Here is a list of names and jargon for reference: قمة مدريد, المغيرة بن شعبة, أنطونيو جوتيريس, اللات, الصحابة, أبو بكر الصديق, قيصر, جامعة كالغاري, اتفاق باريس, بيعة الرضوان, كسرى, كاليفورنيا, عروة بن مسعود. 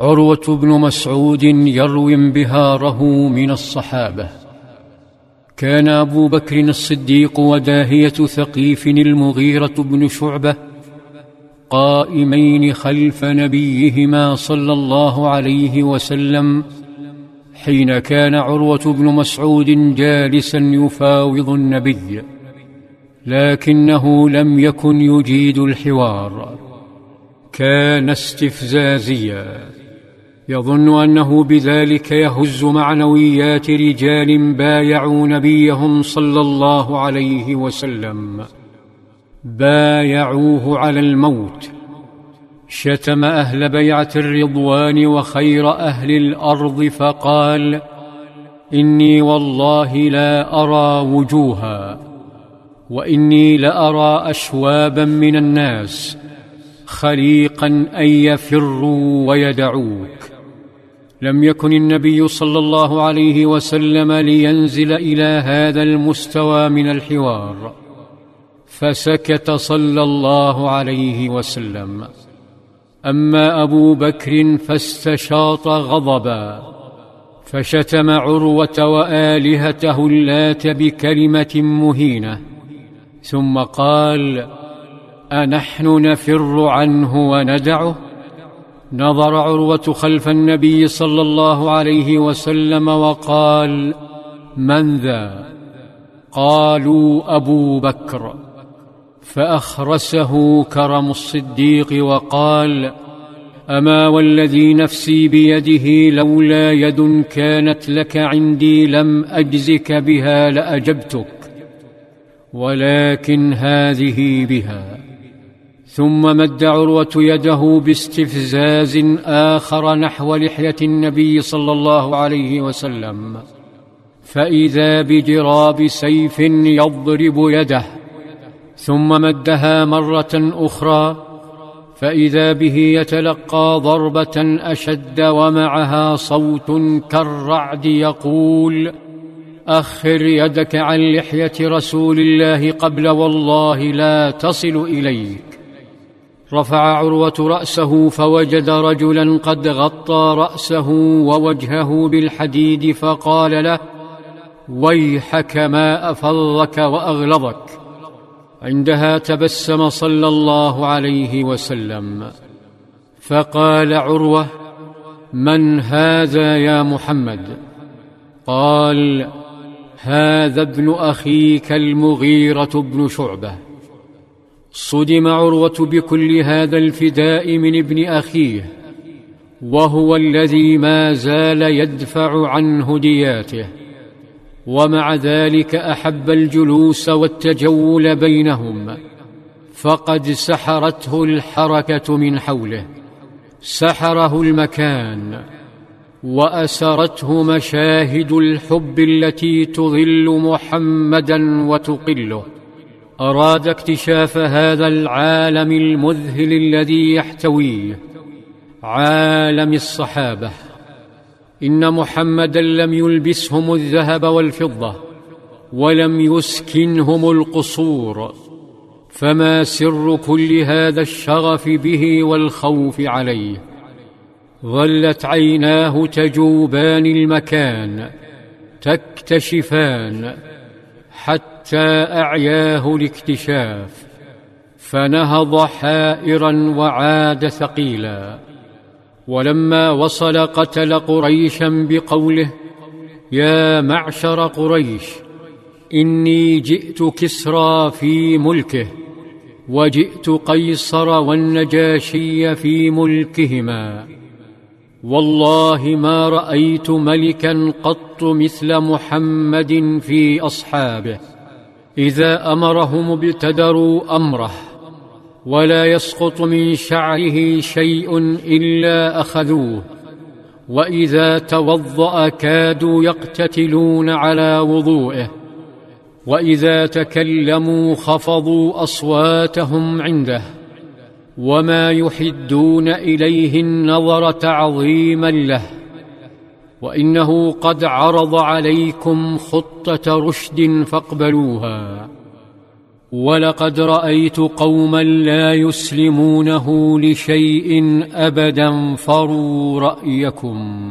عروة بن مسعود يروي بهاره من الصحابة: كان أبو بكر الصديق وداهية ثقيف المغيرة بن شعبة قائمين خلف نبيهما صلى الله عليه وسلم، حين كان عروة بن مسعود جالسا يفاوض النبي، لكنه لم يكن يجيد الحوار، كان استفزازيا، يظن أنه بذلك يهز معنويات رجال بايعوا نبيهم صلى الله عليه وسلم، بايعوه على الموت. شتم أهل بيعة الرضوان وخير أهل الأرض فقال: إني والله لا أرى وجوها، وإني لأرى أشوابا من الناس خليقا أن يفروا ويدعوك. لم يكن النبي صلى الله عليه وسلم لينزل إلى هذا المستوى من الحوار، فسكت صلى الله عليه وسلم. أما أبو بكر فاستشاط غضبا، فشتم عروة وآلهته اللات بكلمة مهينة، ثم قال: أنحن نفر عنه وندعه؟ نظر عروة خلف النبي صلى الله عليه وسلم وقال: من ذا؟ قالوا: أبو بكر. فأخرسه كرم الصديق وقال: أما والذي نفسي بيده لولا يد كانت لك عندي لم أجزك بها لأجبتك، ولكن هذه بها. ثم مد عروة يده باستفزاز آخر نحو لحية النبي صلى الله عليه وسلم، فإذا بجراب سيف يضرب يده، ثم مدها مرة أخرى فإذا به يتلقى ضربة أشد ومعها صوت كالرعد يقول: أخر يدك عن لحية رسول الله قبل والله لا تصل إليك. رفع عروة رأسه فوجد رجلا قد غطى رأسه ووجهه بالحديد، فقال له: ويحك ما أفضك وأغلظك. عندها تبسم صلى الله عليه وسلم، فقال عروة: من هذا يا محمد؟ قال: هذا ابن أخيك المغيرة بن شعبة. صدم عروة بكل هذا الفداء من ابن أخيه، وهو الذي ما زال يدفع عن هدياته، ومع ذلك أحب الجلوس والتجول بينهم، فقد سحرته الحركة من حوله، سحره المكان، وأسرته مشاهد الحب التي تظل محمدا وتقله. أراد اكتشاف هذا العالم المذهل الذي يحتويه، عالم الصحابة. إن محمدا لم يلبسهم الذهب والفضة، ولم يسكنهم القصور، فما سر كل هذا الشغف به والخوف عليه؟ ظلت عيناه تجوبان المكان تكتشفان حتى أعياه الاكتشاف، فنهض حائرا وعاد ثقيلا. ولما وصل قتل قريشا بقوله: يا معشر قريش، إني جئت كسرى في ملكه، وجئت قيصر والنجاشي في ملكهما، والله ما رأيت ملكا قط مثل محمد في أصحابه، إذا أمرهم ابتدروا أمره، ولا يسقط من شعره شيء إلا أخذوه، وإذا توضأ كادوا يقتتلون على وضوئه، وإذا تكلموا خفضوا أصواتهم عنده، وما يحدون إليه النظر تعظيما له. وإنه قد عرض عليكم خطة رشد فاقبلوها، ولقد رأيت قوما لا يسلمونه لشيء أبدا فروا رأيكم.